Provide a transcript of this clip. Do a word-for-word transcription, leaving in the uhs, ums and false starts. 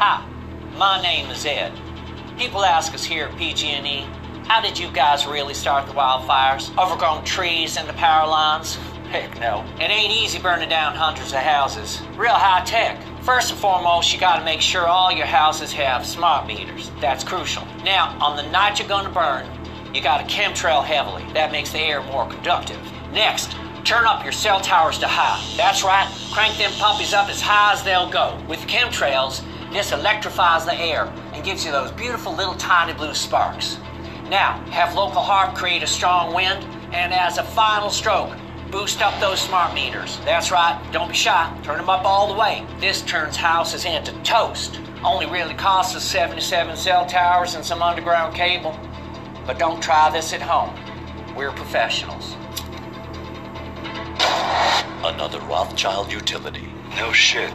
Hi, my name is Ed. People ask us here at P G and E, how did you guys really start the wildfires? Overgrown trees and the power lines? Heck no. It ain't easy burning down hundreds of houses. Real high tech. First and foremost, you gotta make sure all your houses have smart meters. That's crucial. Now, on the night you're gonna burn, you gotta chemtrail heavily. That makes the air more conductive. Next, turn up your cell towers to high. That's right, crank them puppies up as high as they'll go. With chemtrails, this electrifies the air and gives you those beautiful little tiny blue sparks. Now, have local harp create a strong wind, and as a final stroke, boost up those smart meters. That's right, don't be shy, turn them up all the way. This turns houses into toast. Only really costs us seventy-seven cell towers and some underground cable. But don't try this at home. We're professionals. Another Rothschild utility. No shit.